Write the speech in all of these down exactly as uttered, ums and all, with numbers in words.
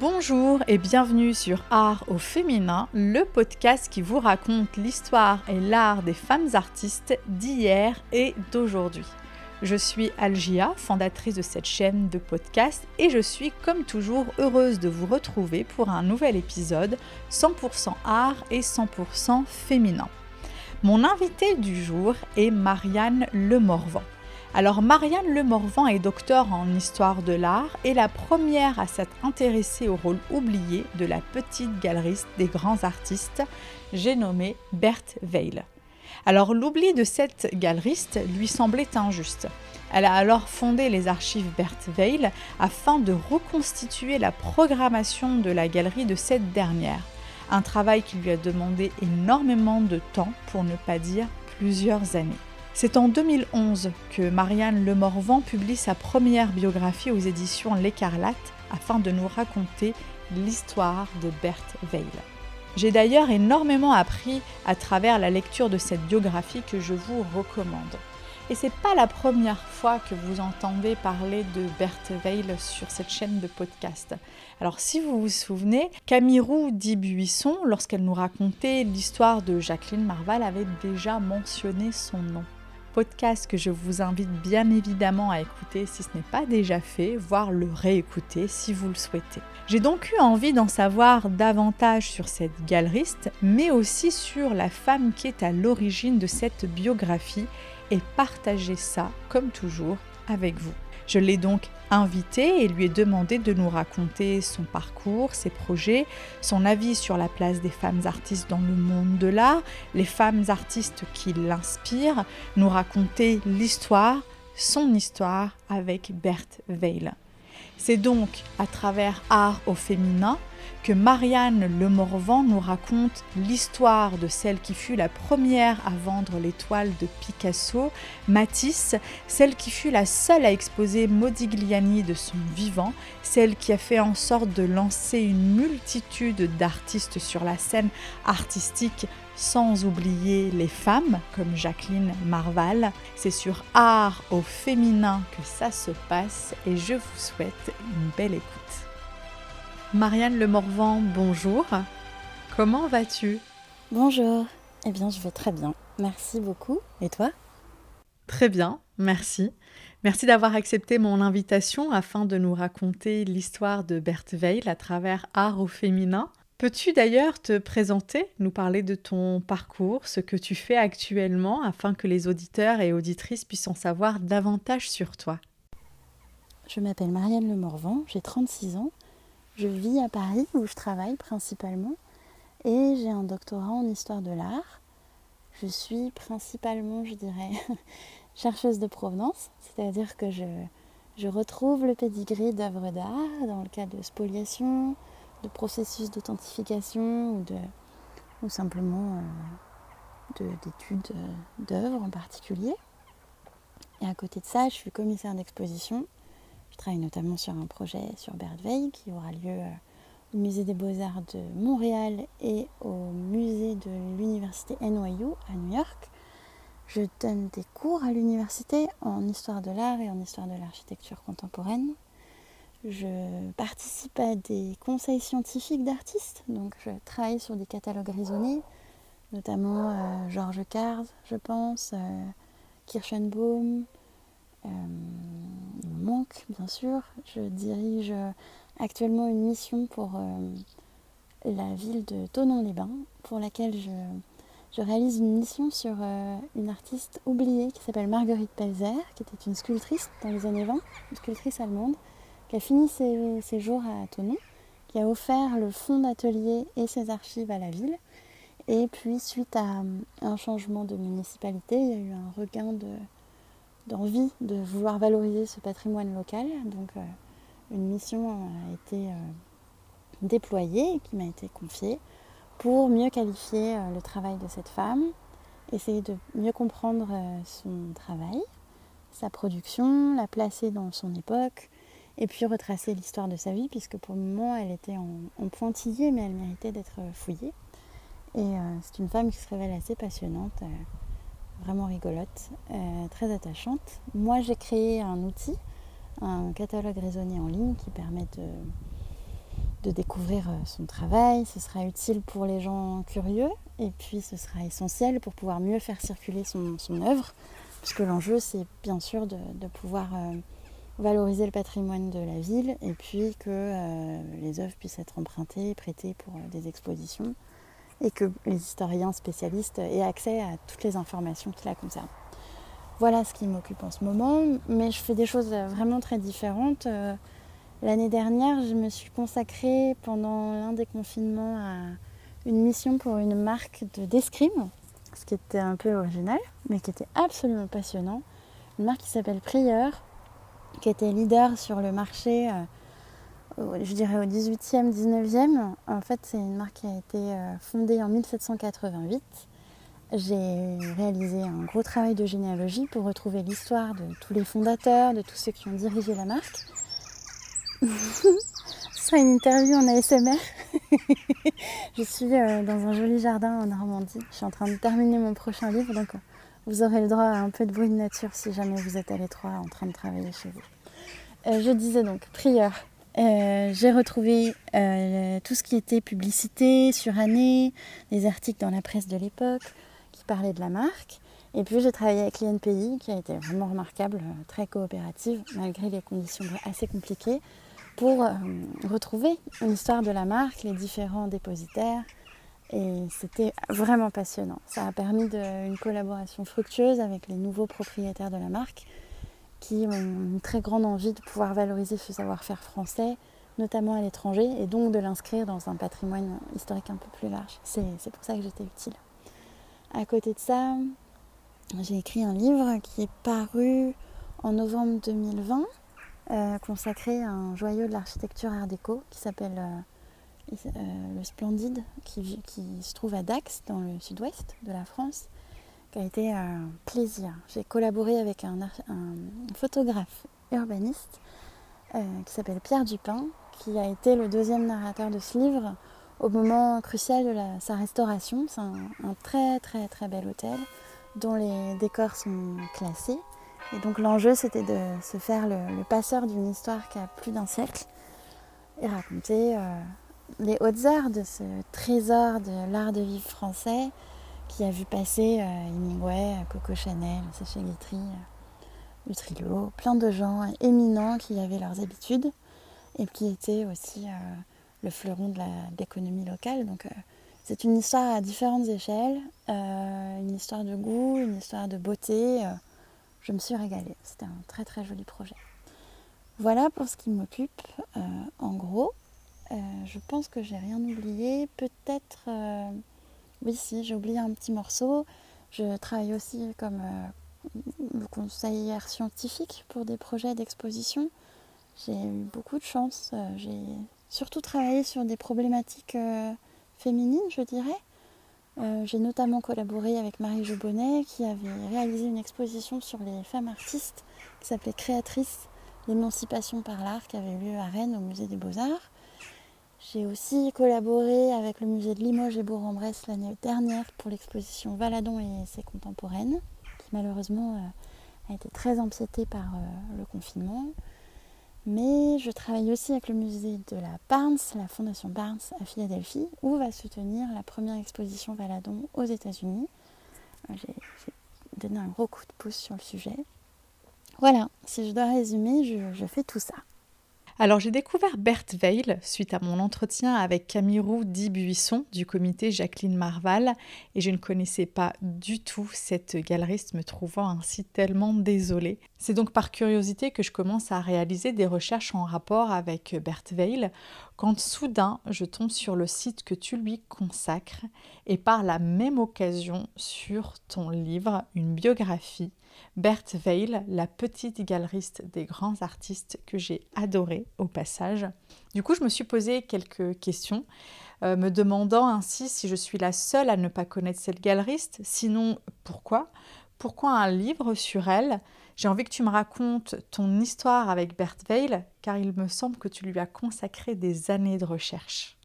Bonjour et bienvenue sur Art au féminin, le podcast qui vous raconte l'histoire et l'art des femmes artistes d'hier et d'aujourd'hui. Je suis Algia, fondatrice de cette chaîne de podcast et je suis comme toujours heureuse de vous retrouver pour un nouvel épisode cent pour cent art et cent pour cent féminin. Mon invitée du jour est Marianne Le Morvan. Alors Marianne Le Morvan est docteur en histoire de l'art et la première à s'être intéressée au rôle oublié de la petite galeriste des grands artistes, j'ai nommé Berthe Weill. Alors l'oubli de cette galeriste lui semblait injuste. Elle a alors fondé les archives Berthe Weill afin de reconstituer la programmation de la galerie de cette dernière. Un travail qui lui a demandé énormément de temps, pour ne pas dire plusieurs années. C'est en deux mille onze que Marianne Le Morvan publie sa première biographie aux éditions L'Écarlate afin de nous raconter l'histoire de Berthe Weill. J'ai d'ailleurs énormément appris à travers la lecture de cette biographie que je vous recommande. Et c'est pas la première fois que vous entendez parler de Berthe Weill sur cette chaîne de podcast. Alors si vous vous souvenez, Camille Roux-Dibuisson, lorsqu'elle nous racontait l'histoire de Jacqueline Marval, avait déjà mentionné son nom. Podcast que je vous invite bien évidemment à écouter si ce n'est pas déjà fait, voire le réécouter si vous le souhaitez. J'ai donc eu envie d'en savoir davantage sur cette galeriste, mais aussi sur la femme qui est à l'origine de cette biographie et partager ça, comme toujours, avec vous. Je l'ai donc invitée et lui ai demandé de nous raconter son parcours, ses projets, son avis sur la place des femmes artistes dans le monde de l'art, les femmes artistes qui l'inspirent, nous raconter l'histoire, son histoire avec Berthe Weill. C'est donc à travers Art au féminin que Marianne Le Morvan nous raconte l'histoire de celle qui fut la première à vendre les toiles de Picasso, Matisse, celle qui fut la seule à exposer Modigliani de son vivant, celle qui a fait en sorte de lancer une multitude d'artistes sur la scène artistique, sans oublier les femmes comme Jacqueline Marval. C'est sur Art au féminin que ça se passe et je vous souhaite une belle écoute. Marianne Le Morvan, bonjour. Comment vas-tu? Bonjour. Eh bien, je vais très bien. Merci beaucoup. Et toi? Très bien, merci. Merci d'avoir accepté mon invitation afin de nous raconter l'histoire de Berthe Weill à travers Art au féminin. Peux-tu d'ailleurs te présenter, nous parler de ton parcours, ce que tu fais actuellement, afin que les auditeurs et auditrices puissent en savoir davantage sur toi? Je m'appelle Marianne Le Morvan, j'ai trente-six ans. Je vis à Paris où je travaille principalement et j'ai un doctorat en histoire de l'art. Je suis principalement, je dirais, chercheuse de provenance, c'est-à-dire que je, je retrouve le pedigree d'œuvres d'art dans le cas de spoliation, de processus d'authentification ou, de, ou simplement euh, de, d'études d'œuvres en particulier. Et à côté de ça, je suis commissaire d'exposition. Je travaille notamment sur un projet sur Berthe Weill qui aura lieu au musée des Beaux-Arts de Montréal et au musée de l'université N Y U à New York. Je donne des cours à l'université en histoire de l'art et en histoire de l'architecture contemporaine. Je participe à des conseils scientifiques d'artistes, donc je travaille sur des catalogues raisonnés, notamment euh, Georges Kars, je pense, euh, Kirschenbaum. Euh, il me manque, bien sûr. Je dirige actuellement une mission pour euh, la ville de Tonon-les-Bains, pour laquelle je, je réalise une mission sur euh, une artiste oubliée qui s'appelle Marguerite Pelzer, qui était une sculptrice dans les années vingt, une sculptrice allemande, qui a fini ses, ses jours à Tonon, qui a offert le fonds d'atelier et ses archives à la ville. Et puis, suite à un changement de municipalité, il y a eu un regain de... d'envie de vouloir valoriser ce patrimoine local. Donc euh, une mission a été euh, déployée et qui m'a été confiée pour mieux qualifier euh, le travail de cette femme, essayer de mieux comprendre euh, son travail, sa production, la placer dans son époque et puis retracer l'histoire de sa vie, puisque pour le moment elle était en, en pointillé mais elle méritait d'être fouillée. Et euh, c'est une femme qui se révèle assez passionnante, euh, vraiment rigolote, euh, très attachante. Moi, j'ai créé un outil, un catalogue raisonné en ligne qui permet de, de découvrir son travail. Ce sera utile pour les gens curieux et puis ce sera essentiel pour pouvoir mieux faire circuler son, son œuvre, puisque l'enjeu, c'est bien sûr de, de pouvoir euh, valoriser le patrimoine de la ville et puis que euh, les œuvres puissent être empruntées, prêtées pour euh, des expositions et que les historiens spécialistes aient accès à toutes les informations qui la concernent. Voilà ce qui m'occupe en ce moment, mais je fais des choses vraiment très différentes. Euh, L'année dernière, je me suis consacrée pendant l'un des confinements à une mission pour une marque d'escrime, ce qui était un peu original, mais qui était absolument passionnant. Une marque qui s'appelle Prieur, qui était leader sur le marché, euh, je dirais au dix-huitième, dix-neuvième. En fait, c'est une marque qui a été euh, fondée en mille sept cent quatre-vingt-huit. J'ai réalisé un gros travail de généalogie pour retrouver l'histoire de tous les fondateurs, de tous ceux qui ont dirigé la marque. Ce sera une interview en A S M R. Je suis euh, dans un joli jardin en Normandie. Je suis en train de terminer mon prochain livre, donc euh, vous aurez le droit à un peu de bruit de nature si jamais vous êtes à l'étroit en train de travailler chez vous. Euh, je disais donc, Prieur. Euh, j'ai retrouvé euh, tout ce qui était publicité, surannée, des articles dans la presse de l'époque qui parlaient de la marque. Et puis j'ai travaillé avec l'I N P I, qui a été vraiment remarquable, très coopérative, malgré les conditions assez compliquées, pour euh, retrouver l'histoire de la marque, les différents dépositaires. Et c'était vraiment passionnant. Ça a permis de, une collaboration fructueuse avec les nouveaux propriétaires de la marque, qui ont une très grande envie de pouvoir valoriser ce savoir-faire français, notamment à l'étranger, et donc de l'inscrire dans un patrimoine historique un peu plus large. C'est, c'est pour ça que j'étais utile. À côté de ça, j'ai écrit un livre qui est paru en novembre deux mille vingt, euh, consacré à un joyau de l'architecture art déco qui s'appelle euh, euh, Le Splendid, qui, qui se trouve à Dax, dans le sud-ouest de la France, qui a été un plaisir. J'ai collaboré avec un, un photographe urbaniste euh, qui s'appelle Pierre Dupin, qui a été le deuxième narrateur de ce livre au moment crucial de la, sa restauration. C'est un, un très très très bel hôtel, dont les décors sont classés. Et donc l'enjeu, c'était de se faire le, le passeur d'une histoire qui a plus d'un siècle et raconter euh, les hautes heures de ce trésor de l'art de vivre français qui a vu passer euh, Hemingway, Coco Chanel, Sacha Guitry, euh, Utrillo, plein de gens éminents qui avaient leurs habitudes et qui étaient aussi euh, le fleuron de, la, de l'économie locale. Donc, euh, c'est une histoire à différentes échelles, euh, une histoire de goût, une histoire de beauté. Euh, je me suis régalée. C'était un très très joli projet. Voilà pour ce qui m'occupe euh, en gros. Euh, je pense que j'ai rien oublié. Peut-être, euh, oui si, j'ai oublié un petit morceau. Je travaille aussi comme euh, conseillère scientifique pour des projets d'exposition. J'ai eu beaucoup de chance. Euh, j'ai surtout travaillé sur des problématiques Euh, féminine, je dirais. Euh, j'ai notamment collaboré avec Marie Joubonnet, qui avait réalisé une exposition sur les femmes artistes qui s'appelait Créatrices, l'émancipation par l'art, qui avait lieu à Rennes au musée des Beaux-Arts. J'ai aussi collaboré avec le musée de Limoges et Bourg-en-Bresse l'année dernière pour l'exposition Valadon et ses contemporaines, qui malheureusement euh, a été très empiétée par euh, le confinement. Mais je travaille aussi avec le musée de la Barnes, la fondation Barnes à Philadelphie, où va se tenir la première exposition Valadon aux États-Unis. J'ai, j'ai donné un gros coup de pouce sur le sujet. Voilà, si je dois résumer, je, je fais tout ça. Alors j'ai découvert Berthe Weill suite à mon entretien avec Camille Roux-Dibuisson du comité Jacqueline Marval, et je ne connaissais pas du tout cette galeriste, me trouvant ainsi tellement désolée. C'est donc par curiosité que je commence à réaliser des recherches en rapport avec Berthe Weill, quand soudain je tombe sur le site que tu lui consacres et par la même occasion sur ton livre, une biographie, Berthe Weill, la petite galeriste des grands artistes, que j'ai adorée au passage. Du coup, je me suis posé quelques questions, euh, me demandant ainsi si je suis la seule à ne pas connaître cette galeriste, sinon pourquoi ? Pourquoi un livre sur elle ? J'ai envie que tu me racontes ton histoire avec Berthe Weill, car il me semble que tu lui as consacré des années de recherche.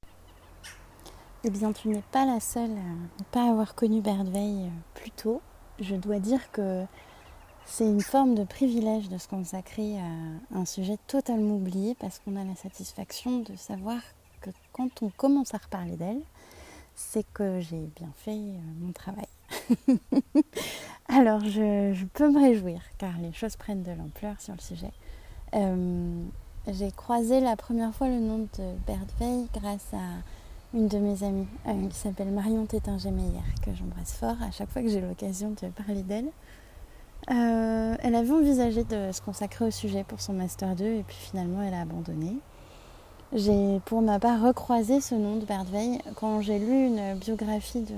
Eh bien, tu n'es pas la seule à ne pas avoir connu Berthe Weill plus tôt. Je dois dire que c'est une forme de privilège de se consacrer à un sujet totalement oublié, parce qu'on a la satisfaction de savoir que quand on commence à reparler d'elle, c'est que j'ai bien fait mon travail. Alors je, je peux me réjouir car les choses prennent de l'ampleur sur le sujet. Euh, j'ai croisé la première fois le nom de Berthe Weill grâce à une de mes amies euh, qui s'appelle Marion Tétain-Gemeyer, que j'embrasse fort à chaque fois que j'ai l'occasion de parler d'elle. Euh, elle avait envisagé de se consacrer au sujet pour son Master deux et puis finalement elle a abandonné. J'ai pour ma part recroisé ce nom de Berthe Weill quand j'ai lu une biographie de,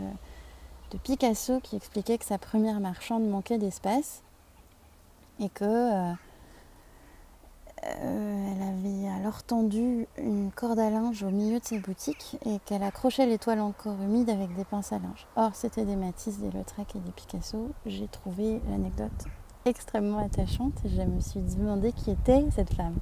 de Picasso qui expliquait que sa première marchande manquait d'espace et que euh, euh, elle avait alors tendu une corde à linge au milieu de ses boutiques et qu'elle accrochait les toiles encore humides avec des pinces à linge. Or c'était des Matisse, des Lautrec et des Picasso. J'ai trouvé l'anecdote extrêmement attachante et je me suis demandé qui était cette femme.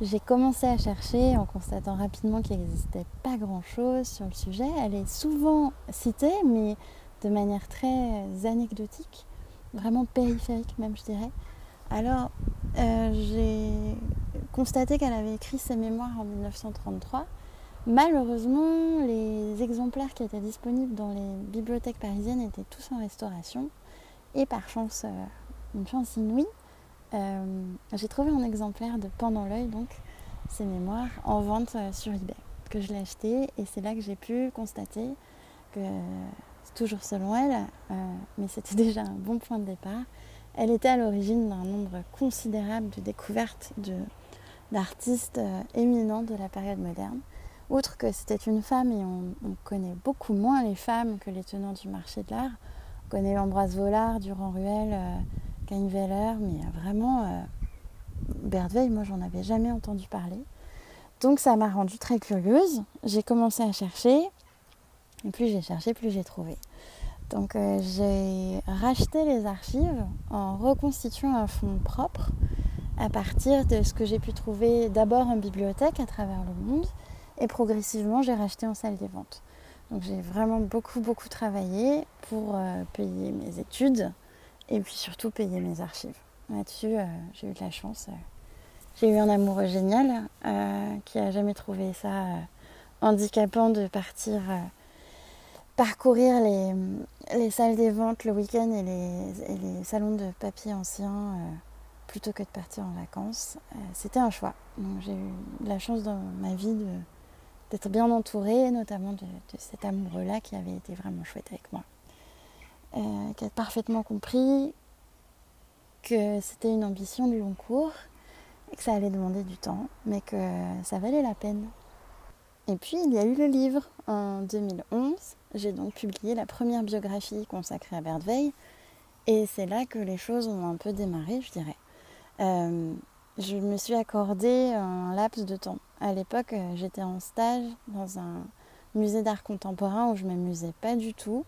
J'ai commencé à chercher en constatant rapidement qu'il n'existait pas grand-chose sur le sujet. Elle est souvent citée, mais de manière très anecdotique, vraiment périphérique même, je dirais. Alors, euh, j'ai constaté qu'elle avait écrit ses mémoires en mille neuf cent trente-trois. Malheureusement, les exemplaires qui étaient disponibles dans les bibliothèques parisiennes étaient tous en restauration. Et par chance, euh, une chance inouïe, Euh, j'ai trouvé un exemplaire de Pendant l'œil, donc ses mémoires, en vente euh, sur eBay, que je l'ai acheté et c'est là que j'ai pu constater que, toujours selon elle, euh, mais c'était déjà un bon point de départ, elle était à l'origine d'un nombre considérable de découvertes de, d'artistes euh, éminents de la période moderne. Outre que c'était une femme et on, on connaît beaucoup moins les femmes que les tenants du marché de l'art. On connaît Ambroise Vollard, Durand-Ruel, euh, Kahnweiler, mais vraiment, euh, Berthe Weill, moi j'en avais jamais entendu parler. Donc ça m'a rendue très curieuse. J'ai commencé à chercher, et plus j'ai cherché, plus j'ai trouvé. Donc euh, j'ai racheté les archives en reconstituant un fonds propre à partir de ce que j'ai pu trouver d'abord en bibliothèque à travers le monde, et progressivement j'ai racheté en salle des ventes. Donc j'ai vraiment beaucoup, beaucoup travaillé pour euh, payer mes études, et puis surtout payer mes archives. Là-dessus, euh, j'ai eu de la chance. Euh, j'ai eu un amoureux génial euh, qui n'a jamais trouvé ça euh, handicapant de partir euh, parcourir les, les salles des ventes le week-end et les, et les salons de papier anciens euh, plutôt que de partir en vacances. Euh, c'était un choix. Donc, j'ai eu de la chance dans ma vie de, d'être bien entourée, notamment de, de cet amoureux-là qui avait été vraiment chouette avec moi. Euh, qui a parfaitement compris que c'était une ambition de long cours et que ça allait demander du temps, mais que ça valait la peine. Et puis il y a eu le livre en deux mille onze. J'ai donc publié la première biographie consacrée à Berthe Weill et c'est là que les choses ont un peu démarré, je dirais. Euh, je me suis accordé un laps de temps. À l'époque, j'étais en stage dans un musée d'art contemporain où je ne m'amusais pas du tout.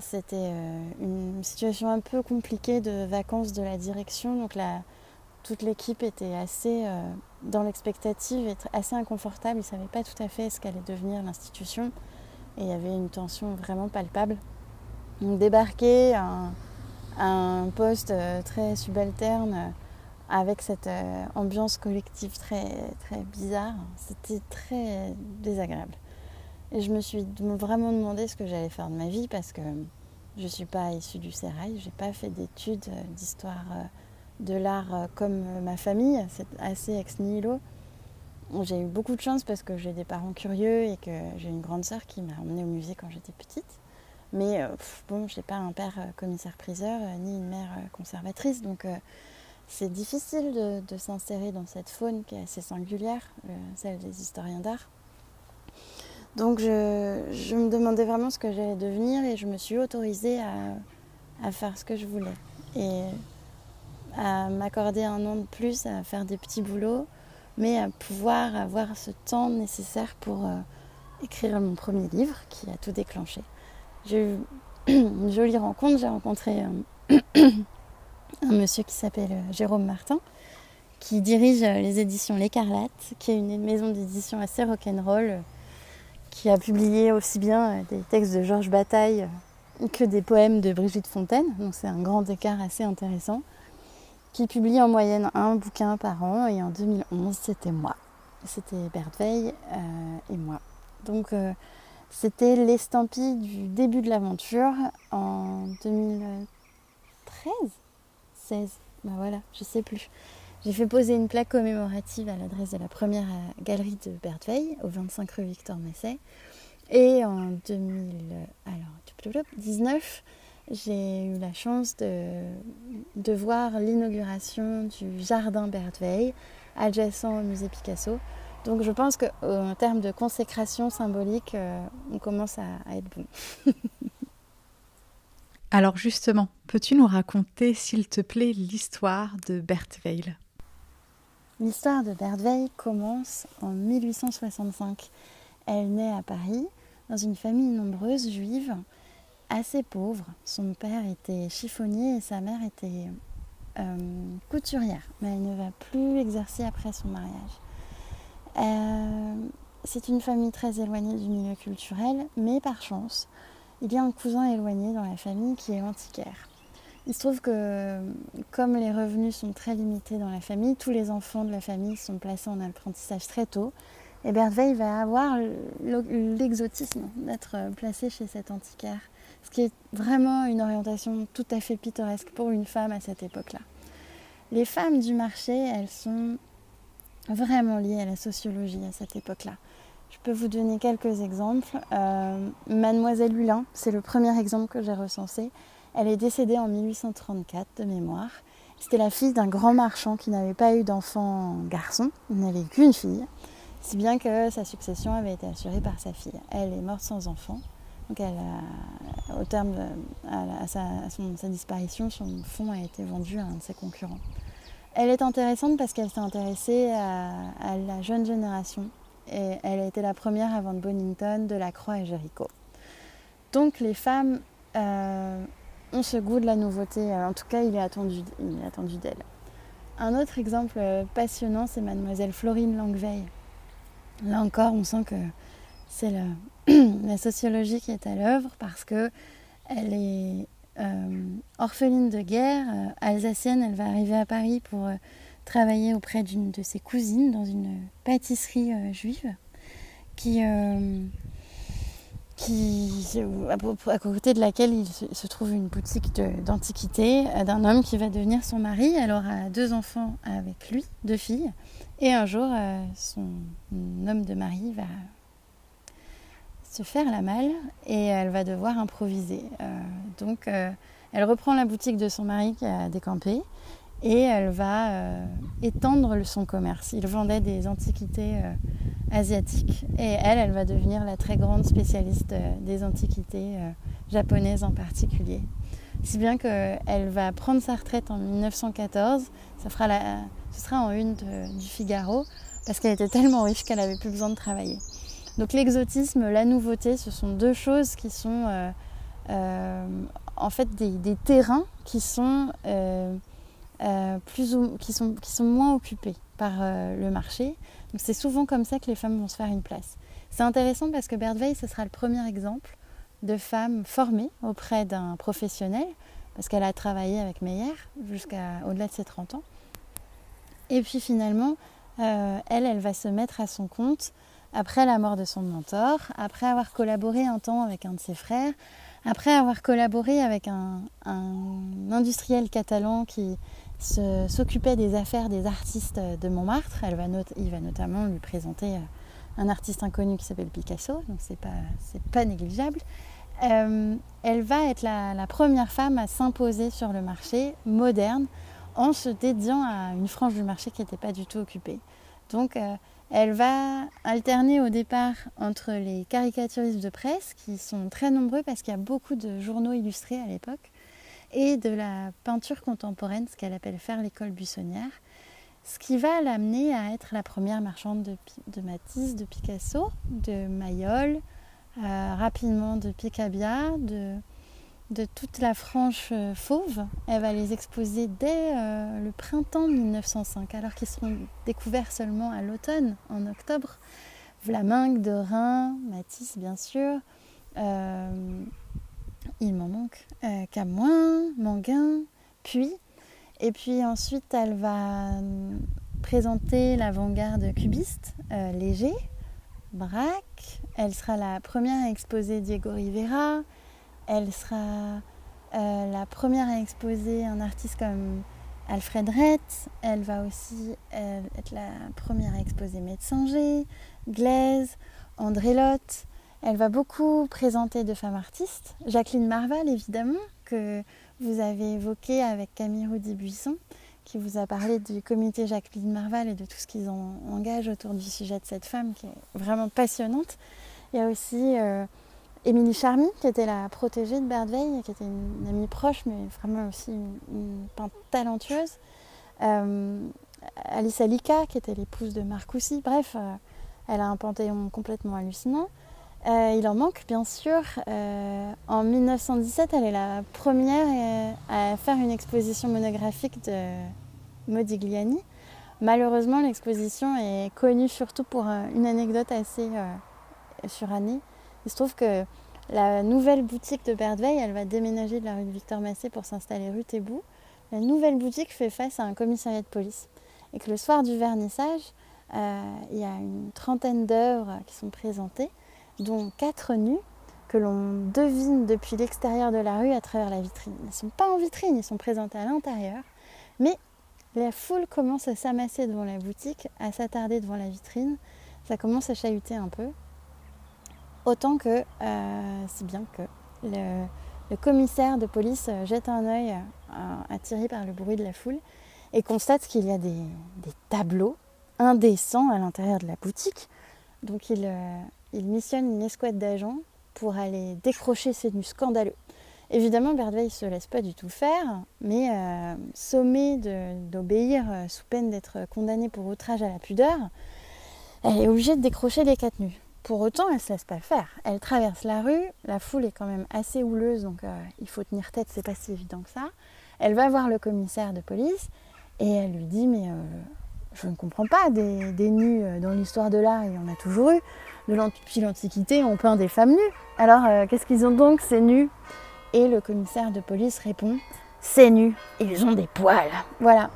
C'était une situation un peu compliquée de vacances de la direction, donc la, toute l'équipe était assez euh, dans l'expectative, et assez inconfortable, ils ne savaient pas tout à fait ce qu'allait devenir l'institution et il y avait une tension vraiment palpable. Donc débarquer à un, un poste très subalterne avec cette euh, ambiance collective très, très bizarre, c'était très désagréable. Et je me suis vraiment demandé ce que j'allais faire de ma vie parce que je ne suis pas issue du sérail, je n'ai pas fait d'études d'histoire de l'art comme ma famille, c'est assez ex nihilo. J'ai eu beaucoup de chance parce que j'ai des parents curieux et que j'ai une grande sœur qui m'a emmenée au musée quand j'étais petite. Mais pff, bon, je n'ai pas un père commissaire-priseur ni une mère conservatrice, donc euh, c'est difficile de, de s'insérer dans cette faune qui est assez singulière, euh, celle des historiens d'art. Donc je, je me demandais vraiment ce que j'allais devenir et je me suis autorisée à, à faire ce que je voulais et à m'accorder un an de plus, à faire des petits boulots, mais à pouvoir avoir ce temps nécessaire pour euh, écrire mon premier livre qui a tout déclenché. J'ai eu une jolie rencontre, j'ai rencontré euh, un monsieur qui s'appelle Jérôme Martin, qui dirige les éditions L'Écarlate, qui est une maison d'édition assez rock'n'roll, qui a publié aussi bien des textes de Georges Bataille que des poèmes de Brigitte Fontaine, donc c'est un grand écart assez intéressant, qui publie en moyenne un bouquin par an, et en deux mille onze, c'était moi. c'était Berthe Weill euh, et moi. Donc euh, c'était l'estampille du début de l'aventure en deux mille treize, seize, ben voilà, je sais plus. J'ai fait poser une plaque commémorative à l'adresse de la première galerie de Berthe Weill, au vingt-cinq rue Victor Massé. Et en deux mille dix-neuf, j'ai eu la chance de, de voir l'inauguration du jardin Berthe Weill, adjacent au musée Picasso. Donc je pense qu'en termes de consécration symbolique, on commence à, à être bon. Alors justement, peux-tu nous raconter, s'il te plaît, l'histoire de Berthe Weill ? L'histoire de Berthe Weill commence en mille huit cent soixante-cinq. Elle naît à Paris, dans une famille nombreuse, juive, assez pauvre. Son père était chiffonnier et sa mère était euh, couturière, mais elle ne va plus exercer après son mariage. Euh, c'est une famille très éloignée du milieu culturel, mais par chance, il y a un cousin éloigné dans la famille qui est antiquaire. Il se trouve que, comme les revenus sont très limités dans la famille, tous les enfants de la famille sont placés en apprentissage très tôt. Et Berthe Weill va avoir l'exotisme d'être placée chez cet antiquaire, ce qui est vraiment une orientation tout à fait pittoresque pour une femme à cette époque-là. Les femmes du marché, elles sont vraiment liées à la sociologie à cette époque-là. Je peux vous donner quelques exemples. Euh, Mademoiselle Hulin, c'est le premier exemple que j'ai recensé. Elle est décédée en mille huit cent trente-quatre de mémoire. C'était la fille d'un grand marchand qui n'avait pas eu d'enfant garçon. Il n'avait qu'une fille, si bien que sa succession avait été assurée par sa fille. Elle est morte sans enfant. Donc elle a, au terme de à sa, à son, sa disparition, son fonds a été vendu à un de ses concurrents. Elle est intéressante parce qu'elle s'est intéressée à, à la jeune génération. Et elle a été la première avant de Bonington, de Lacroix et Jéricho. Donc les femmes euh, ont ce goût de la nouveauté. En tout cas, il est attendu, il est attendu d'elles. Un autre exemple passionnant, c'est Mademoiselle Florine Langveil. Là encore, on sent que c'est le, la sociologie qui est à l'œuvre parce qu'elle est euh, orpheline de guerre, euh, alsacienne. Elle va arriver à Paris pour... Euh, travaillait auprès d'une de ses cousines dans une pâtisserie euh, juive qui, euh, qui, à côté de laquelle il se trouve une boutique de, d'antiquités d'un homme qui va devenir son mari. Elle aura deux enfants avec lui, deux filles, et un jour euh, son homme de mari va se faire la malle et elle va devoir improviser. Euh, donc euh, elle reprend la boutique de son mari qui a décampé. Et elle va euh, étendre son commerce. Il vendait des antiquités euh, asiatiques. Et elle, elle va devenir la très grande spécialiste euh, des antiquités euh, japonaises en particulier. Si bien qu'elle va prendre sa retraite en mille neuf cent quatorze. Ça fera la... Ce sera en une de, du Figaro, parce qu'elle était tellement riche qu'elle n'avait plus besoin de travailler. Donc l'exotisme, la nouveauté, ce sont deux choses qui sont euh, euh, en fait des, des terrains qui sont... Euh, Euh, plus ou, qui, sont, qui sont moins occupées par euh, le marché. Donc c'est souvent comme ça que les femmes vont se faire une place. C'est intéressant parce que Berthe Weill, ce sera le premier exemple de femme formée auprès d'un professionnel, parce qu'elle a travaillé avec Meyer jusqu'à au-delà de ses trente ans. Et puis finalement, euh, elle, elle va se mettre à son compte après la mort de son mentor, après avoir collaboré un temps avec un de ses frères, après avoir collaboré avec un, un industriel catalan qui se, s'occupait des affaires des artistes de Montmartre. Elle va not- il va notamment lui présenter un artiste inconnu qui s'appelle Picasso, donc c'est pas, c'est pas négligeable. Euh, elle va être la, la première femme à s'imposer sur le marché moderne en se dédiant à une frange du marché qui n'était pas du tout occupée. Donc euh, elle va alterner au départ entre les caricaturistes de presse, qui sont très nombreux parce qu'il y a beaucoup de journaux illustrés à l'époque, et de la peinture contemporaine, ce qu'elle appelle faire l'école buissonnière, ce qui va l'amener à être la première marchande de, de Matisse, de Picasso, de Mayol, euh, rapidement de Picabia, de, de toute la frange fauve. Elle va les exposer dès euh, le printemps mille neuf cent cinq, alors qu'ils seront découverts seulement à l'automne, en octobre. Vlaminck, Derain, Matisse bien sûr, euh, il m'en manque, euh, Camoin, Manguin, Puy. Et puis ensuite elle va présenter l'avant-garde cubiste, euh, Léger, Braque. Elle sera la première à exposer Diego Rivera. Elle sera euh, la première à exposer un artiste comme Alfred Rett. Elle va aussi euh, être la première à exposer Metzinger, Glaise, André Lotte. Elle va beaucoup présenter de femmes artistes. Jacqueline Marval, évidemment, que vous avez évoqué avec Camille Roux-Dibuisson, qui vous a parlé du comité Jacqueline Marval et de tout ce qu'ils en engagent autour du sujet de cette femme qui est vraiment passionnante. Il y a aussi euh, Émilie Charmy, qui était la protégée de Berthe Weill, qui était une, une amie proche, mais vraiment aussi une, une peintre talentueuse. Euh, Alice Alika, qui était l'épouse de Marcoussis. Bref, euh, elle a un panthéon complètement hallucinant. Euh, il en manque, bien sûr. Euh, en mille neuf cent dix-sept, elle est la première à faire une exposition monographique de Modigliani. Malheureusement, l'exposition est connue surtout pour une anecdote assez euh, surannée. Il se trouve que la nouvelle boutique de Berthe Weill, elle va déménager de la rue de Victor-Massé pour s'installer rue Théboux. La nouvelle boutique fait face à un commissariat de police. Et que le soir du vernissage, euh, il y a une trentaine d'œuvres qui sont présentées, dont quatre nus que l'on devine depuis l'extérieur de la rue à travers la vitrine. Ils ne sont pas en vitrine, ils sont présentés à l'intérieur, mais la foule commence à s'amasser devant la boutique, à s'attarder devant la vitrine, ça commence à chahuter un peu, autant que, euh, si bien que le, le commissaire de police jette un œil euh, attiré par le bruit de la foule et constate qu'il y a des, des tableaux indécents à l'intérieur de la boutique, donc il... Euh, Il missionne une escouade d'agents pour aller décrocher ces nus scandaleux. Évidemment, Berthe Weill ne se laisse pas du tout faire, mais euh, sommée d'obéir euh, sous peine d'être condamnée pour outrage à la pudeur, elle est obligée de décrocher les quatre nus. Pour autant, elle ne se laisse pas faire. Elle traverse la rue, la foule est quand même assez houleuse, donc euh, il faut tenir tête, c'est pas si évident que ça. Elle va voir le commissaire de police et elle lui dit « mais euh, je ne comprends pas, des, des nus euh, dans l'histoire de l'art, il y en a toujours eu. » Depuis l'Antiquité, on peint des femmes nues. Alors, euh, qu'est-ce qu'ils ont donc, ces nus ? Et le commissaire de police répond « C'est nu, ils ont des poils !» Voilà,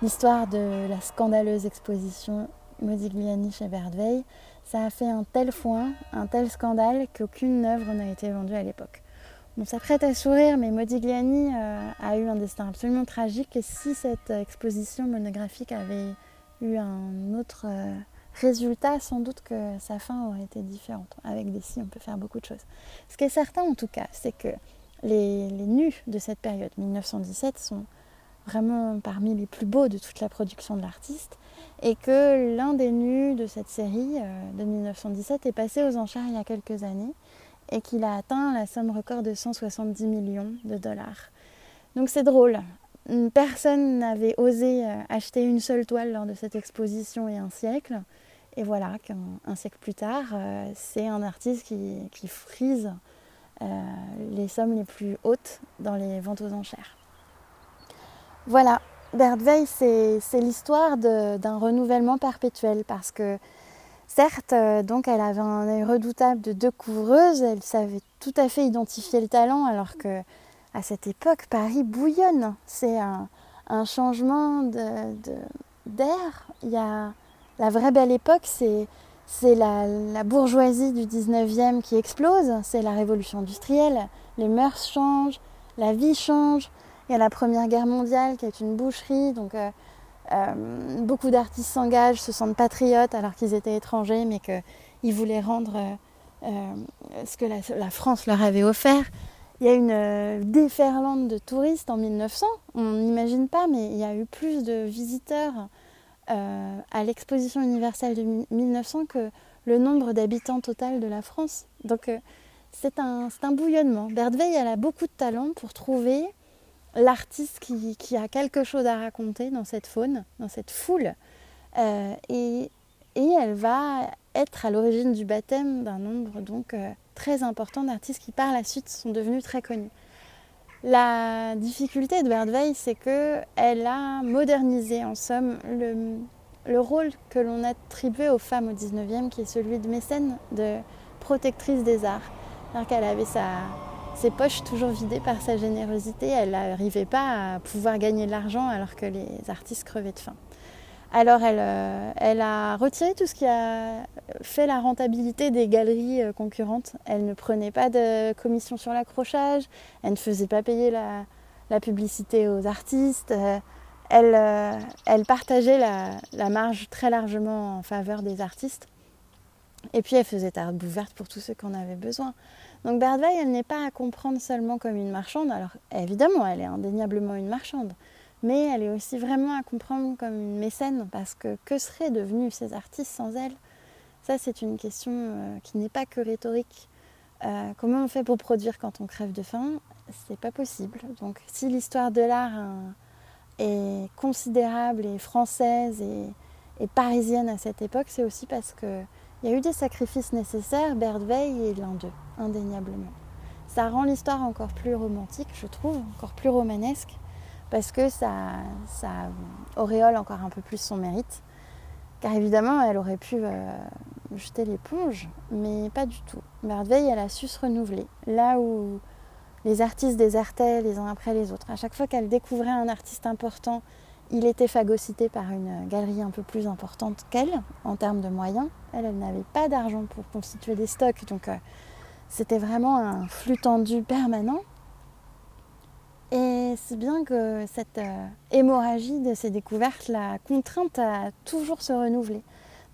l'histoire de la scandaleuse exposition Modigliani chez Berthe Weill, ça a fait un tel foin, un tel scandale, qu'aucune œuvre n'a été vendue à l'époque. On s'apprête à sourire, mais Modigliani euh, a eu un destin absolument tragique, et si cette exposition monographique avait eu un autre... Euh, Résultat, sans doute que sa fin aurait été différente. Avec des si, on peut faire beaucoup de choses. Ce qui est certain, en tout cas, c'est que les, les nus de cette période, mille neuf cent dix-sept, sont vraiment parmi les plus beaux de toute la production de l'artiste, et que l'un des nus de cette série euh, de mille neuf cent dix-sept est passé aux enchères il y a quelques années, et qu'il a atteint la somme record de cent soixante-dix millions de dollars. Donc c'est drôle. Personne n'avait osé acheter une seule toile lors de cette exposition il y a un siècle. Et voilà qu'un un siècle plus tard, euh, c'est un artiste qui, qui frise euh, les sommes les plus hautes dans les ventes aux enchères. Voilà, Berthe Weill, c'est, c'est l'histoire de, d'un renouvellement perpétuel parce que, certes, euh, donc elle avait un œil redoutable de découvreuse, elle savait tout à fait identifier le talent alors que, à cette époque, Paris bouillonne. C'est un, un changement de, de, d'air. Il y a... La vraie belle époque, c'est, c'est la, la bourgeoisie du dix-neuvième qui explose, c'est la révolution industrielle, les mœurs changent, la vie change, il y a la Première Guerre mondiale qui est une boucherie, donc euh, euh, beaucoup d'artistes s'engagent, se sentent patriotes alors qu'ils étaient étrangers, mais qu'ils voulaient rendre euh, euh, ce que la, la France leur avait offert. Il y a une euh, déferlante de touristes en mille neuf cents, on n'imagine pas, mais il y a eu plus de visiteurs Euh, à l'exposition universelle de mille neuf cents que le nombre d'habitants total de la France. Donc euh, c'est, un, c'est un bouillonnement. Berthe Weill, elle a beaucoup de talent pour trouver l'artiste qui, qui a quelque chose à raconter dans cette faune, dans cette foule. Euh, et, et elle va être à l'origine du baptême d'un nombre donc euh, très important d'artistes qui par la suite sont devenus très connus. La difficulté de Berthe Weill, c'est qu'elle a modernisé, en somme, le, le rôle que l'on attribuait aux femmes au dix-neuvième, qui est celui de mécène, de protectrice des arts. Alors qu'elle avait sa, ses poches toujours vidées par sa générosité, elle n'arrivait pas à pouvoir gagner de l'argent alors que les artistes crevaient de faim. Alors elle, euh, elle a retiré tout ce qui a fait la rentabilité des galeries euh, concurrentes. Elle ne prenait pas de commission sur l'accrochage, elle ne faisait pas payer la, la publicité aux artistes. Euh, elle, euh, elle partageait la, la marge très largement en faveur des artistes. Et puis elle faisait table ouverte pour tous ceux qui en avaient besoin. Donc Berthe Weill, elle n'est pas à comprendre seulement comme une marchande. Alors évidemment, elle est indéniablement une marchande. Mais elle est aussi vraiment à comprendre comme une mécène, parce que que seraient devenus ces artistes sans elle? Ça, c'est une question euh, qui n'est pas que rhétorique. Euh, comment on fait pour produire quand on crève de faim? C'est pas possible. Donc si l'histoire de l'art hein, est considérable et française et, et parisienne à cette époque, c'est aussi parce qu'il y a eu des sacrifices nécessaires. Berthe Weill est l'un d'eux, indéniablement. Ça rend l'histoire encore plus romantique, je trouve, encore plus romanesque, parce que ça, ça auréole encore un peu plus son mérite. Car évidemment, elle aurait pu euh, jeter l'éponge, mais pas du tout. Berthe Weill, elle a su se renouveler. Là où les artistes désertaient les uns après les autres, à chaque fois qu'elle découvrait un artiste important, il était phagocyté par une galerie un peu plus importante qu'elle, en termes de moyens. Elle, elle n'avait pas d'argent pour constituer des stocks, donc euh, c'était vraiment un flux tendu permanent. Et c'est bien que cette euh, hémorragie de ses découvertes l'a contrainte à toujours se renouveler.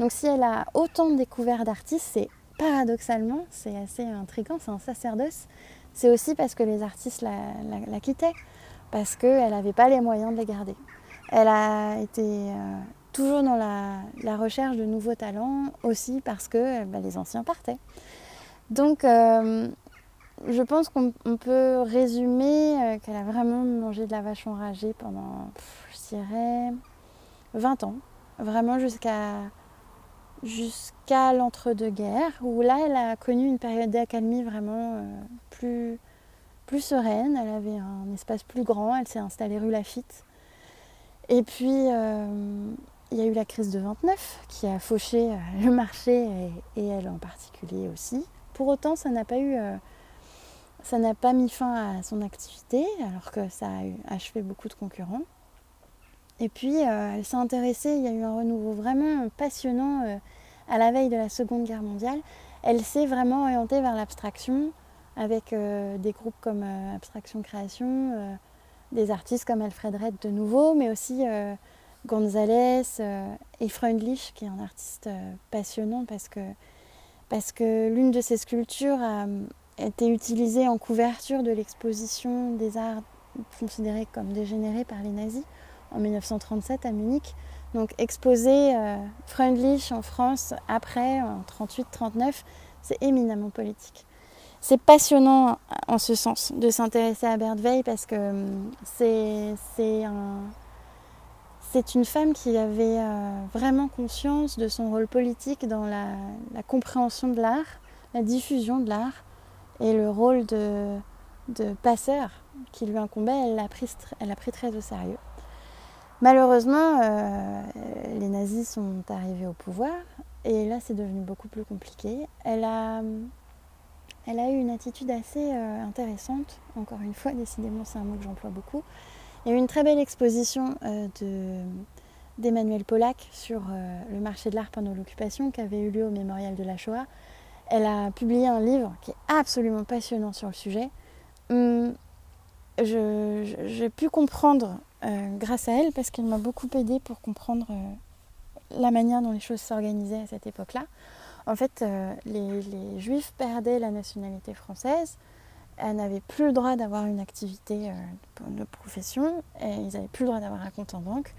Donc si elle a autant de découvertes d'artistes, c'est paradoxalement, c'est assez intriguant, c'est un sacerdoce, c'est aussi parce que les artistes la, la, la quittaient, parce qu'elle n'avait pas les moyens de les garder. Elle a été euh, toujours dans la, la recherche de nouveaux talents, aussi parce que bah, les anciens partaient. Donc... Euh, Je pense qu'on peut résumer qu'elle a vraiment mangé de la vache enragée pendant, je dirais, vingt ans. Vraiment jusqu'à jusqu'à l'entre-deux-guerres, où là, elle a connu une période d'accalmie vraiment plus, plus sereine. Elle avait un espace plus grand, elle s'est installée rue Lafitte. Et puis, euh, il y a eu la crise de vingt-neuf qui a fauché le marché, et, et elle en particulier aussi. Pour autant, ça n'a pas eu... Euh, Ça n'a pas mis fin à son activité, alors que ça a achevé beaucoup de concurrents. Et puis, euh, elle s'est intéressée, il y a eu un renouveau vraiment passionnant euh, à la veille de la Seconde Guerre mondiale. Elle s'est vraiment orientée vers l'abstraction, avec euh, des groupes comme euh, Abstraction Création, euh, des artistes comme Alfred Rett de nouveau, mais aussi euh, Gonzalez euh, et Freundlich, qui est un artiste euh, passionnant, parce que, parce que l'une de ses sculptures a... était utilisée en couverture de l'exposition des arts considérés comme dégénérés par les nazis en mille neuf cent trente-sept à Munich. Donc exposer euh, Freundlich en France après, en trente-huit trente-neuf, c'est éminemment politique. C'est passionnant en ce sens de s'intéresser à Berthe Weill, parce que hum, c'est, c'est, un, c'est une femme qui avait euh, vraiment conscience de son rôle politique dans la, la compréhension de l'art, la diffusion de l'art, et le rôle de, de passeur qui lui incombait, elle l'a pris, elle l'a pris très au sérieux. Malheureusement, euh, les nazis sont arrivés au pouvoir, et là c'est devenu beaucoup plus compliqué. Elle a, elle a eu une attitude assez euh, intéressante, encore une fois, décidément c'est un mot que j'emploie beaucoup. Il y a eu une très belle exposition euh, de, d'Emmanuel Pollack sur euh, le marché de l'art pendant l'occupation, qui avait eu lieu au Mémorial de la Shoah. Elle a publié un livre qui est absolument passionnant sur le sujet. Hum, je, je, j'ai pu comprendre euh, grâce à elle, parce qu'elle m'a beaucoup aidée pour comprendre euh, la manière dont les choses s'organisaient à cette époque-là. En fait, euh, les, les Juifs perdaient la nationalité française. Elles n'avaient plus le droit d'avoir une activité euh, de profession. Et ils n'avaient plus le droit d'avoir un compte en banque.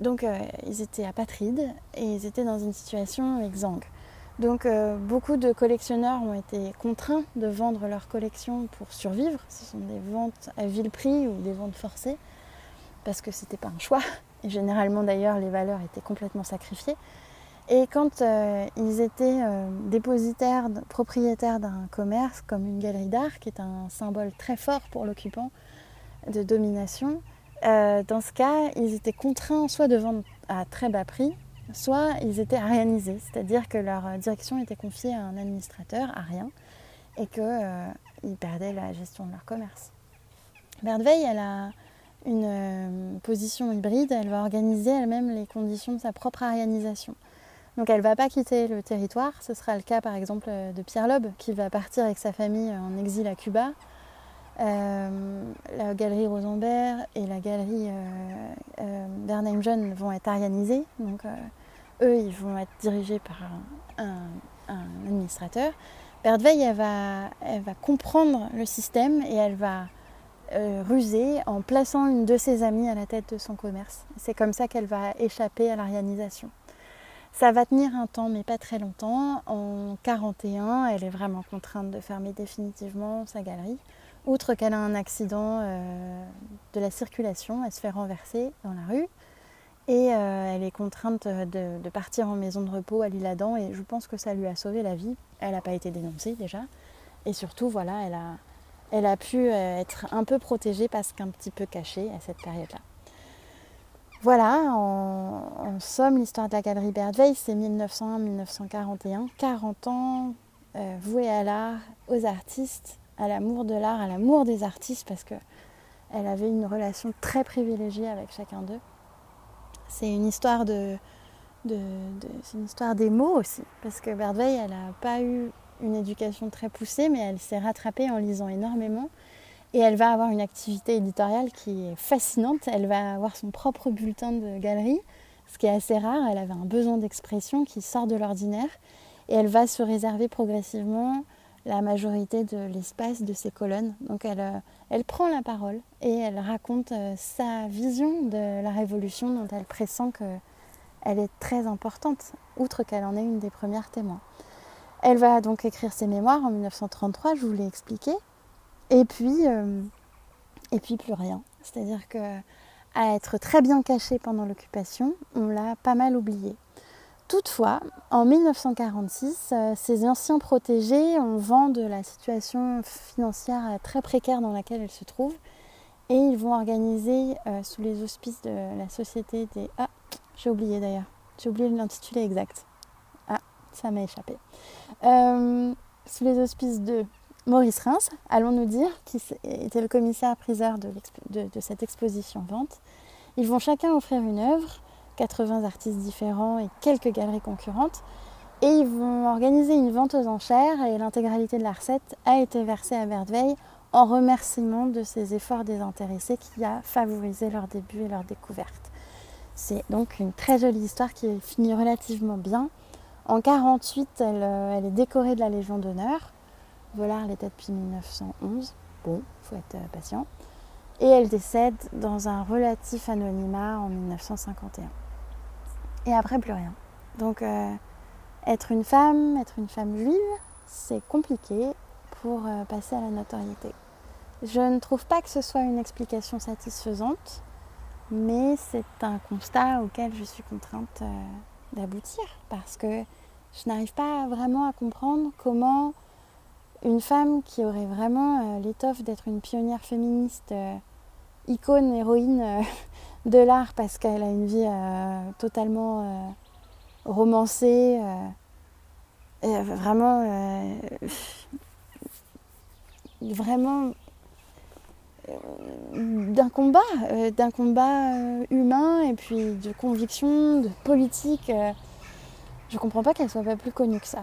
Donc, euh, ils étaient apatrides et ils étaient dans une situation exsangue. Donc euh, beaucoup de collectionneurs ont été contraints de vendre leurs collections pour survivre. Ce sont des ventes à vil prix ou des ventes forcées, parce que c'était pas un choix. Et généralement d'ailleurs, les valeurs étaient complètement sacrifiées. Et quand euh, ils étaient euh, dépositaires, propriétaires d'un commerce comme une galerie d'art, qui est un symbole très fort pour l'occupant de domination, euh, dans ce cas, ils étaient contraints soit de vendre à très bas prix, soit ils étaient arianisés, c'est-à-dire que leur direction était confiée à un administrateur arien, et qu'ils euh, perdaient la gestion de leur commerce. Berthe Weill, elle a une euh, position hybride, elle va organiser elle-même les conditions de sa propre arianisation. Donc elle ne va pas quitter le territoire, ce sera le cas par exemple de Pierre Loeb qui va partir avec sa famille en exil à Cuba. Euh, la galerie Rosenberg et la galerie euh, euh, Bernheim-Jeune vont être arianisées, donc euh, eux ils vont être dirigés par un, un, un administrateur. Berthe Weill, elle va, elle va comprendre le système et elle va euh, ruser en plaçant une de ses amies à la tête de son commerce. C'est comme ça qu'elle va échapper à l'arianisation. Ça va tenir un temps, mais pas très longtemps. En mille neuf cent quarante et un, elle est vraiment contrainte de fermer définitivement sa galerie. Outre qu'elle a un accident euh, de la circulation, elle se fait renverser dans la rue et euh, elle est contrainte de, de partir en maison de repos à l'Isle-Adam et je pense que ça lui a sauvé la vie. Elle n'a pas été dénoncée déjà et surtout voilà, elle a, elle a pu être un peu protégée parce qu'un petit peu cachée à cette période-là. Voilà, en, en somme, l'histoire de la galerie Berthe Weill, c'est mille neuf cent un à mille neuf cent quarante et un, quarante ans euh, voués à l'art, aux artistes, à l'amour de l'art, à l'amour des artistes, parce qu'elle avait une relation très privilégiée avec chacun d'eux. C'est une histoire de, de, de, c'est une histoire des mots aussi, parce que Berthe Weill, elle n'a pas eu une éducation très poussée, mais elle s'est rattrapée en lisant énormément. Et elle va avoir une activité éditoriale qui est fascinante. Elle va avoir son propre bulletin de galerie, ce qui est assez rare. Elle avait un besoin d'expression qui sort de l'ordinaire. Et elle va se réserver progressivement la majorité de l'espace de ses colonnes. Donc elle, elle prend la parole et elle raconte sa vision de la Révolution dont elle pressent qu'elle est très importante, outre qu'elle en est une des premières témoins. Elle va donc écrire ses mémoires en mille neuf cent trente-trois, je vous l'ai expliqué. Et puis, euh, et puis plus rien. C'est-à-dire qu'à être très bien cachée pendant l'occupation, on l'a pas mal oubliée. Toutefois, en mille neuf cent quarante-six, euh, ses anciens protégés ont vent de la situation financière très précaire dans laquelle elle se trouve. Et ils vont organiser, euh, sous les auspices de la société des... Ah, j'ai oublié d'ailleurs. J'ai oublié l'intitulé exact. Ah, ça m'a échappé. Euh, sous les auspices de... Maurice Reims, allons-nous dire, qui était le commissaire-priseur de, de, de cette exposition-vente. Ils vont chacun offrir une œuvre, quatre-vingts artistes différents et quelques galeries concurrentes, et ils vont organiser une vente aux enchères, et l'intégralité de la recette a été versée à Berthe Weill en remerciement de ses efforts désintéressés qui a favorisé leur début et leur découverte. C'est donc une très jolie histoire qui finit relativement bien. En mille neuf cent quarante-huit, elle, elle est décorée de la Légion d'honneur. Vollard l'était depuis mille neuf cent onze, bon, il faut être patient, et elle décède dans un relatif anonymat en mille neuf cent cinquante et un. Et après, plus rien. Donc, euh, être une femme, être une femme juive, c'est compliqué pour euh, passer à la notoriété. Je ne trouve pas que ce soit une explication satisfaisante, mais c'est un constat auquel je suis contrainte euh, d'aboutir, parce que je n'arrive pas vraiment à comprendre comment... Une femme qui aurait vraiment euh, l'étoffe d'être une pionnière féministe, euh, icône, héroïne euh, de l'art, parce qu'elle a une vie euh, totalement euh, romancée, euh, euh, vraiment, euh, vraiment euh, d'un combat, euh, d'un combat euh, humain, et puis de conviction, de politique. Euh, je comprends pas qu'elle soit pas plus connue que ça.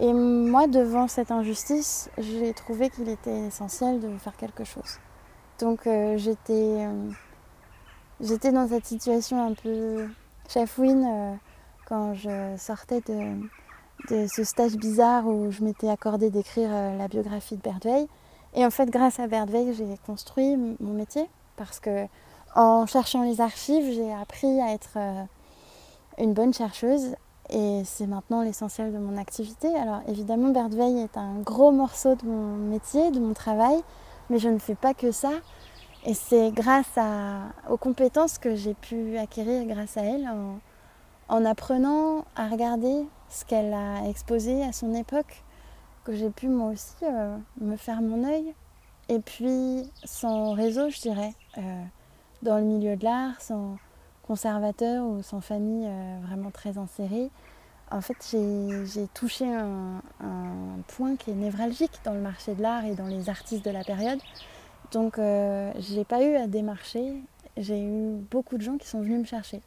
Et moi, devant cette injustice, j'ai trouvé qu'il était essentiel de faire quelque chose. Donc euh, j'étais, euh, j'étais dans cette situation un peu chafouine euh, quand je sortais de, de ce stage bizarre où je m'étais accordée d'écrire euh, la biographie de Berthe Weill. Et en fait, grâce à Berthe Weill, j'ai construit mon métier parce que en cherchant les archives, j'ai appris à être euh, une bonne chercheuse. Et c'est maintenant l'essentiel de mon activité. Alors évidemment, Berthe Weill est un gros morceau de mon métier, de mon travail, mais je ne fais pas que ça. Et c'est grâce à, aux compétences que j'ai pu acquérir grâce à elle, en, en apprenant à regarder ce qu'elle a exposé à son époque, que j'ai pu moi aussi euh, me faire mon œil. Et puis sans réseau, je dirais, euh, dans le milieu de l'art, sans... conservateur ou sans famille euh, vraiment très insérée. En fait, j'ai, j'ai touché un, un point qui est névralgique dans le marché de l'art et dans les artistes de la période, Donc euh, je n'ai pas eu à démarcher, j'ai eu beaucoup de gens qui sont venus me chercher.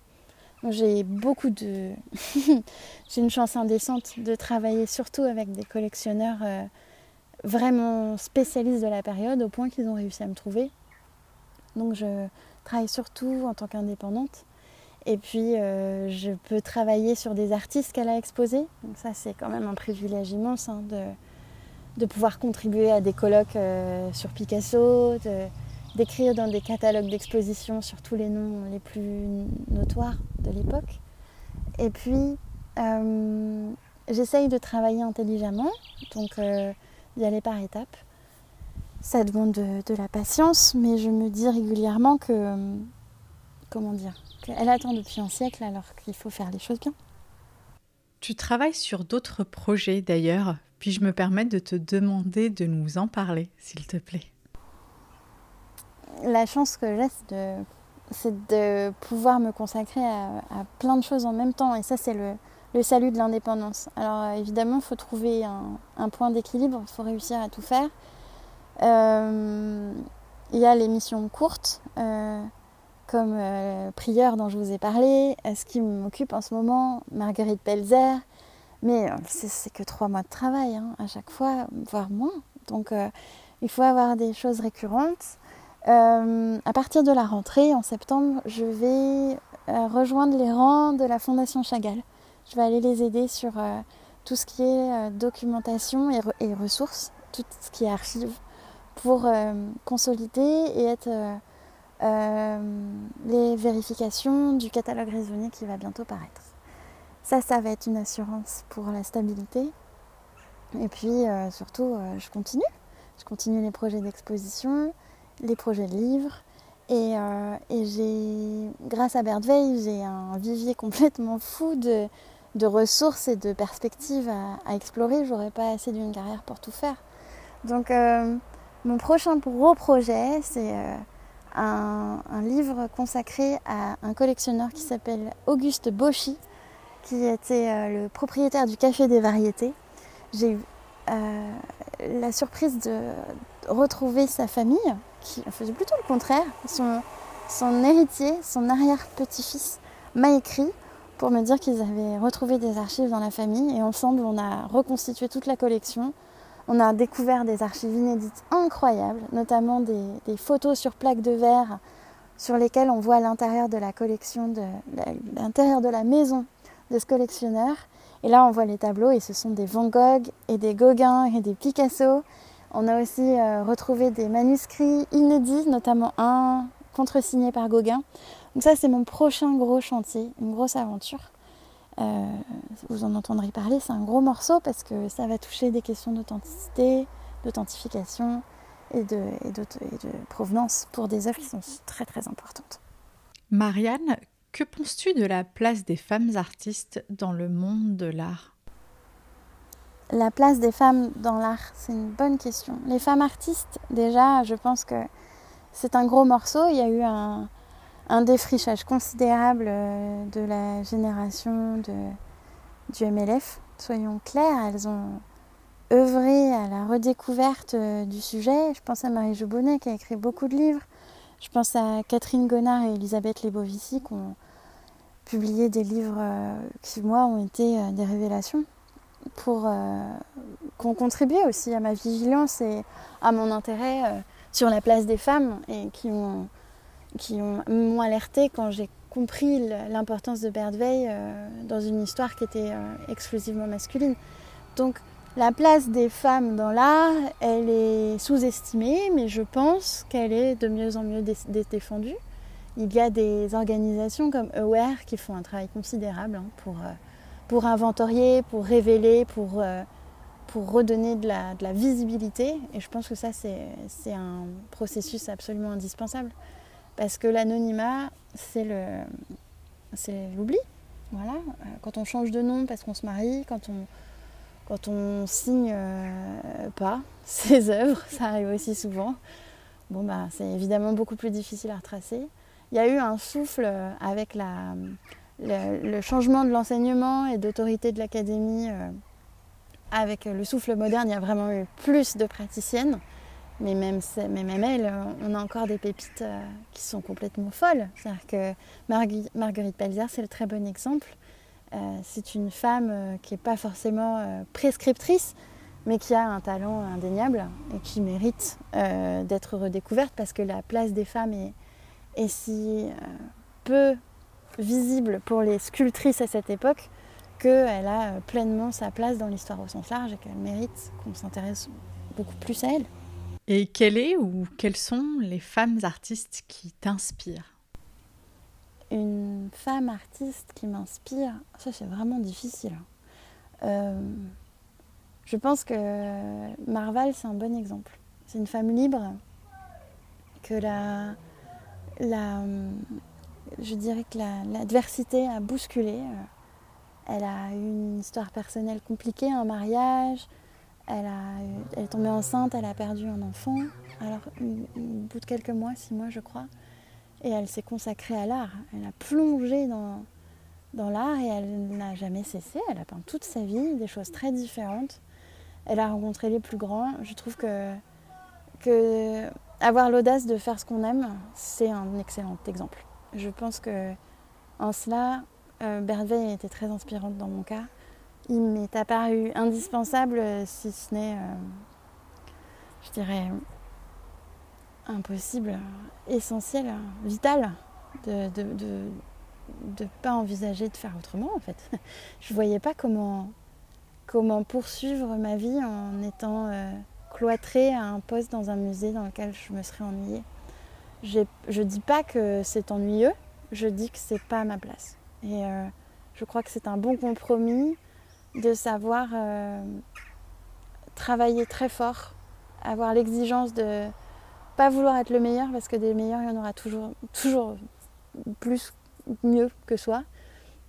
Donc j'ai beaucoup de... j'ai une chance indécente de travailler surtout avec des collectionneurs euh, vraiment spécialistes de la période, au point qu'ils ont réussi à me trouver. Donc je travaille surtout en tant qu'indépendante. Et puis euh, je peux travailler sur des artistes qu'elle a exposés. Donc ça c'est quand même un privilège immense hein, de... de pouvoir contribuer à des colloques euh, sur Picasso, de, d'écrire dans des catalogues d'exposition sur tous les noms les plus notoires de l'époque. Et puis, euh, j'essaye de travailler intelligemment, donc euh, d'y aller par étapes. Ça demande de, de la patience, mais je me dis régulièrement que, euh, comment dire, qu'elle attend depuis un siècle alors qu'il faut faire les choses bien. Tu travailles sur d'autres projets d'ailleurs. Puis-je me permettre de te demander de nous en parler, s'il te plaît? La chance que j'ai, c'est de, c'est de pouvoir me consacrer à, à plein de choses en même temps. Et ça, c'est le, le salut de l'indépendance. Alors évidemment, il faut trouver un, un point d'équilibre, il faut réussir à tout faire. Euh, il y a les missions courtes, euh, comme euh, Prieur dont je vous ai parlé, ce qui m'occupe en ce moment, Marguerite Pelzer. Mais c'est, c'est que trois mois de travail, hein, à chaque fois, voire moins. Donc, euh, il faut avoir des choses récurrentes. Euh, à partir de la rentrée, en septembre, je vais euh, rejoindre les rangs de la Fondation Chagall. Je vais aller les aider sur euh, tout ce qui est euh, documentation et, re- et ressources, tout ce qui est archives, pour euh, consolider et être euh, euh, les vérifications du catalogue raisonné qui va bientôt paraître. Ça, ça va être une assurance pour la stabilité. Et puis, euh, surtout, euh, je continue. Je continue les projets d'exposition, les projets de livres. Et, euh, et j'ai, grâce à Berthe Weill, j'ai un vivier complètement fou de, de ressources et de perspectives à, à explorer. J'aurais pas assez d'une carrière pour tout faire. Donc, euh, mon prochain gros projet, c'est euh, un, un livre consacré à un collectionneur qui s'appelle Auguste Bauchy, qui était euh, le propriétaire du Café des Variétés. J'ai eu euh, la surprise de retrouver sa famille, qui faisait plutôt le contraire. Son, son héritier, son arrière-petit-fils, m'a écrit pour me dire qu'ils avaient retrouvé des archives dans la famille. Et ensemble, on a reconstitué toute la collection. On a découvert des archives inédites incroyables, notamment des, des photos sur plaques de verre sur lesquelles on voit l'intérieur de la collection, de, de, l'intérieur de la maison de ce collectionneur. Et là, on voit les tableaux, et ce sont des Van Gogh et des Gauguin et des Picasso. On a aussi euh, retrouvé des manuscrits inédits, notamment un contresigné par Gauguin. Donc ça, c'est mon prochain gros chantier, une grosse aventure. Euh, vous en entendrez parler, c'est un gros morceau parce que ça va toucher des questions d'authenticité, d'authentification et de, et de, et de provenance pour des œuvres qui sont très très importantes. Marianne, que penses-tu de la place des femmes artistes dans le monde de l'art ? La place des femmes dans l'art, c'est une bonne question. Les femmes artistes, déjà, je pense que c'est un gros morceau. Il y a eu un, un défrichage considérable de la génération de, du M L F. Soyons clairs, elles ont œuvré à la redécouverte du sujet. Je pense à Marie Joubonnet qui a écrit beaucoup de livres. Je pense à Catherine Gonard et Elisabeth Lebovici qui ont publié des livres qui, moi, ont été des révélations, pour euh, qui ont contribué aussi à ma vigilance et à mon intérêt euh, sur la place des femmes, et qui ont, qui ont, m'ont alertée quand j'ai compris l'importance de Berthe Weill euh, dans une histoire qui était euh, exclusivement masculine. Donc, la place des femmes dans l'art, elle est sous-estimée, mais je pense qu'elle est de mieux en mieux dé- dé- défendue. Il y a des organisations comme Aware qui font un travail considérable hein, pour, euh, pour inventorier, pour révéler, pour, euh, pour redonner de la, de la visibilité. Et je pense que ça, c'est, c'est un processus absolument indispensable. Parce que l'anonymat, c'est, le, c'est l'oubli. Voilà. Quand on change de nom parce qu'on se marie, quand on... Quand on signe euh, pas ses œuvres, ça arrive aussi souvent. Bon bah, c'est évidemment beaucoup plus difficile à retracer. Il y a eu un souffle avec la, le, le changement de l'enseignement et d'autorité de l'académie. Euh, avec le souffle moderne, il y a vraiment eu plus de praticiennes. Mais même, mais même elle, on a encore des pépites euh, qui sont complètement folles. C'est-à-dire que Margu- Marguerite Pelzer, c'est le très bon exemple. Euh, c'est une femme euh, qui n'est pas forcément euh, prescriptrice, mais qui a un talent indéniable et qui mérite euh, d'être redécouverte parce que la place des femmes est, est si euh, peu visible pour les sculptrices à cette époque qu'elle a pleinement sa place dans l'histoire au sens large et qu'elle mérite qu'on s'intéresse beaucoup plus à elle. Et quelle est ou quelles sont les femmes artistes qui t'inspirent ? Une femme artiste qui m'inspire, ça c'est vraiment difficile. Euh, je pense que Marval, c'est un bon exemple. C'est une femme libre que la, la, je dirais que la, l'adversité a bousculé. Elle a eu une histoire personnelle compliquée, un mariage. Elle, a, elle est tombée enceinte, elle a perdu un enfant, alors au bout de quelques mois, six mois je crois, et elle s'est consacrée à l'art. Elle a plongé dans, dans l'art et elle n'a jamais cessé. Elle a peint toute sa vie, des choses très différentes. Elle a rencontré les plus grands. Je trouve que, que avoir l'audace de faire ce qu'on aime, c'est un excellent exemple. Je pense que en cela, euh, Berthe Weill était très inspirante dans mon cas. Il m'est apparu indispensable, si ce n'est, euh, je dirais, impossible, essentiel, vital, de de, de, de pas envisager de faire autrement, en fait. Je voyais pas comment, comment poursuivre ma vie en étant euh, cloîtrée à un poste dans un musée dans lequel je me serais ennuyée. J'ai, je dis pas que c'est ennuyeux, je dis que c'est pas à ma place. Et euh, je crois que c'est un bon compromis de savoir euh, travailler très fort, avoir l'exigence de pas vouloir être le meilleur, parce que des meilleurs, il y en aura toujours, toujours plus, mieux que soi,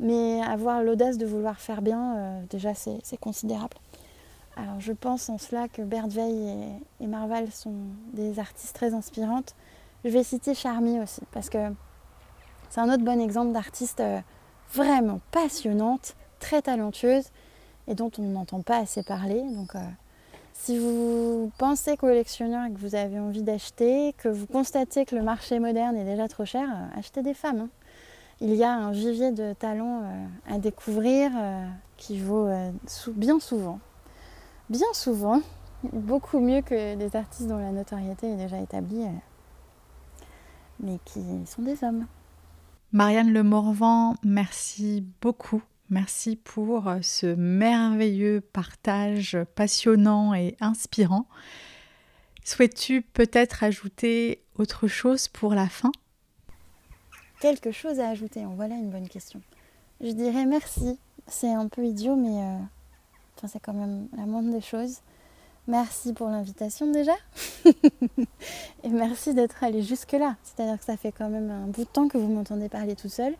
mais avoir l'audace de vouloir faire bien, euh, déjà, c'est, c'est considérable. Alors, je pense en cela que Berthe Weill et, et Marval sont des artistes très inspirantes. Je vais citer Charmy aussi, parce que c'est un autre bon exemple d'artiste euh, vraiment passionnante, très talentueuse, et dont on n'entend pas assez parler. Donc, euh, si vous pensez collectionneur et que vous avez envie d'acheter, que vous constatez que le marché moderne est déjà trop cher, euh, achetez des femmes, hein. Il y a un vivier de talents euh, à découvrir euh, qui vaut euh, sou- bien souvent, bien souvent, beaucoup mieux que des artistes dont la notoriété est déjà établie, euh, mais qui sont des hommes. Marianne Le Morvan, merci beaucoup. Merci pour ce merveilleux partage passionnant et inspirant. Souhaites-tu peut-être ajouter autre chose pour la fin ? Quelque chose à ajouter, en voilà une bonne question. Je dirais merci. C'est un peu idiot, mais euh... enfin, c'est quand même la moindre des choses. Merci pour l'invitation déjà. Et merci d'être allé jusque-là. C'est-à-dire que ça fait quand même un bout de temps que vous m'entendez parler toute seule.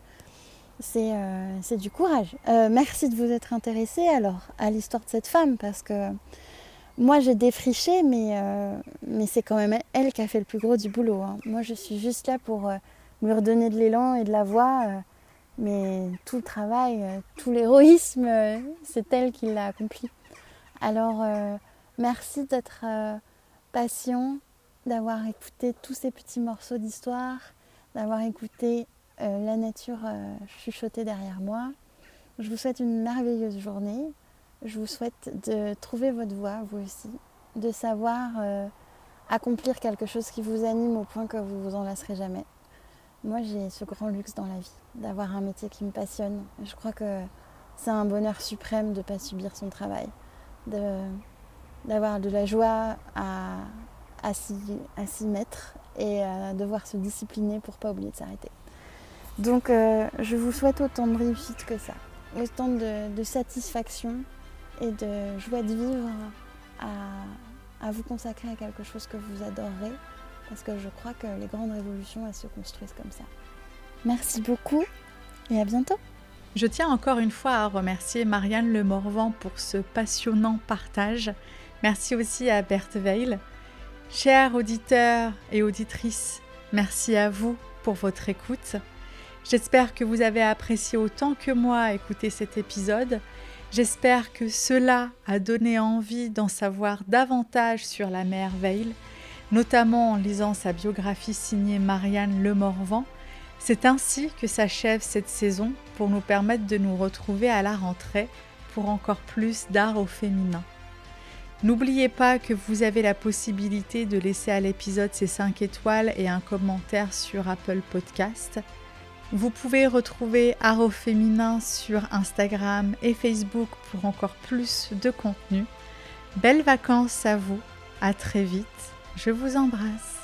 C'est, euh, c'est du courage. Euh, merci de vous être intéressé alors à l'histoire de cette femme, parce que moi j'ai défriché, mais, euh, mais c'est quand même elle qui a fait le plus gros du boulot, hein. Moi je suis juste là pour euh, lui redonner de l'élan et de la voix, euh, mais tout le travail, euh, tout l'héroïsme, euh, c'est elle qui l'a accompli. Alors euh, merci d'être euh, patient, d'avoir écouté tous ces petits morceaux d'histoire, d'avoir écouté Euh, la nature euh, chuchotée derrière moi. Je vous souhaite une merveilleuse journée. Je vous souhaite de trouver votre voie, vous aussi, de savoir euh, accomplir quelque chose qui vous anime au point que vous vous en lasserez jamais. Moi, j'ai ce grand luxe dans la vie, d'avoir un métier qui me passionne. Je crois que c'est un bonheur suprême de ne pas subir son travail, de, d'avoir de la joie à, à, s'y, à s'y mettre et à devoir se discipliner pour ne pas oublier de s'arrêter. Donc euh, je vous souhaite autant de réussite que ça, autant de, de satisfaction et de joie de vivre à, à vous consacrer à quelque chose que vous adorerez, parce que je crois que les grandes révolutions, elles se construisent comme ça. Merci beaucoup et à bientôt. Je tiens encore une fois à remercier Marianne Le Morvan pour ce passionnant partage. Merci aussi à Berthe Weill. Chers auditeurs et auditrices, merci à vous pour votre écoute. J'espère que vous avez apprécié autant que moi écouter cet épisode. J'espère que cela a donné envie d'en savoir davantage sur la mère Weill, notamment en lisant sa biographie signée Marianne Le Morvan. C'est ainsi que s'achève cette saison pour nous permettre de nous retrouver à la rentrée pour encore plus d'art au féminin. N'oubliez pas que vous avez la possibilité de laisser à l'épisode ses cinq étoiles et un commentaire sur Apple Podcast. Vous pouvez retrouver Art au féminin sur Instagram et Facebook pour encore plus de contenu. Belles vacances à vous, à très vite, je vous embrasse.